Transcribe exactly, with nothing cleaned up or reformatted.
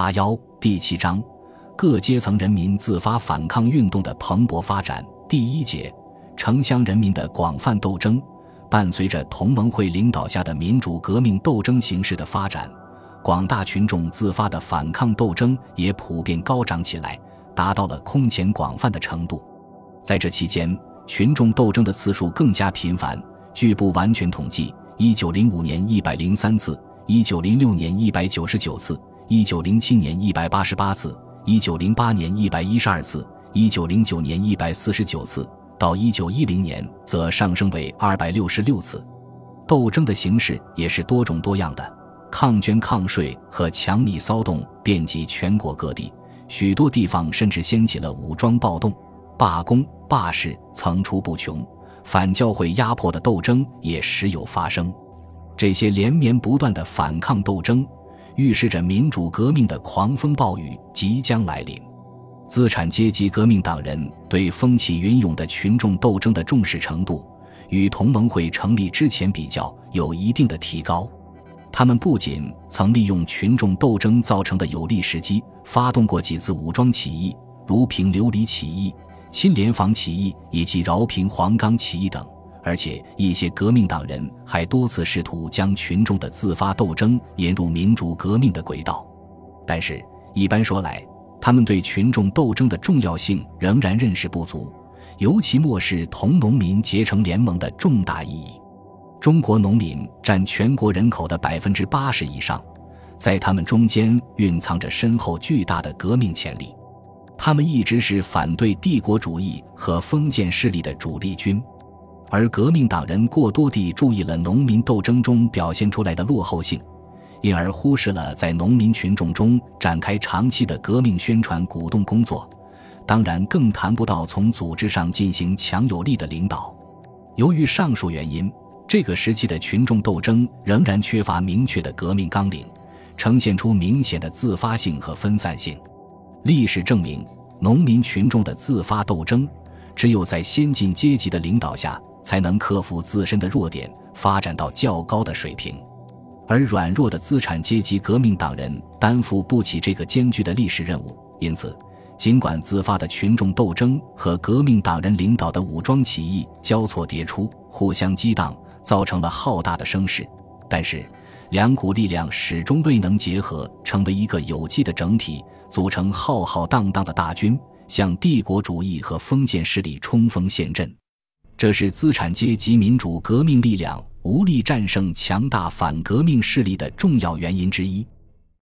八幺第七章，各阶层人民自发反抗运动的蓬勃发展。第一节，城乡人民的广泛斗争。伴随着同盟会领导下的民主革命斗争形势的发展，广大群众自发的反抗斗争也普遍高涨起来，达到了空前广泛的程度。在这期间，群众斗争的次数更加频繁。据不完全统计，一九零五年一百零三次，一九零六年一百九十九次，一九零七年一百八十八次，一九零八年一百一十二次，一九零九年一百四十九次，到一九一零年则上升为二百六十六次。斗争的形式也是多种多样的，抗捐抗税和抢米骚动遍及全国各地，许多地方甚至掀起了武装暴动，罢工罢市层出不穷，反教会压迫的斗争也时有发生。这些连绵不断的反抗斗争预示着民主革命的狂风暴雨即将来临。资产阶级革命党人对风起云涌的群众斗争的重视程度，与同盟会成立之前比较有一定的提高。他们不仅曾利用群众斗争造成的有利时机，发动过几次武装起义，如平琉璃起义、亲联防起义以及饶平黄冈起义等，而且一些革命党人还多次试图将群众的自发斗争引入民主革命的轨道。但是一般说来，他们对群众斗争的重要性仍然认识不足，尤其漠视同农民结成联盟的重大意义。中国农民占全国人口的 百分之八十 以上，在他们中间蕴藏着深厚巨大的革命潜力。他们一直是反对帝国主义和封建势力的主力军，而革命党人过多地注意了农民斗争中表现出来的落后性，因而忽视了在农民群众中展开长期的革命宣传鼓动工作，当然更谈不到从组织上进行强有力的领导。由于上述原因，这个时期的群众斗争仍然缺乏明确的革命纲领，呈现出明显的自发性和分散性。历史证明，农民群众的自发斗争只有在先进阶级的领导下才能克服自身的弱点，发展到较高的水平，而软弱的资产阶级革命党人担负不起这个艰巨的历史任务。因此，尽管自发的群众斗争和革命党人领导的武装起义交错迭出，互相激荡，造成了浩大的声势，但是两股力量始终未能结合成为一个有机的整体，组成浩浩荡荡的大军，向帝国主义和封建势力冲锋陷阵。这是资产阶级民主革命力量无力战胜强大反革命势力的重要原因之一。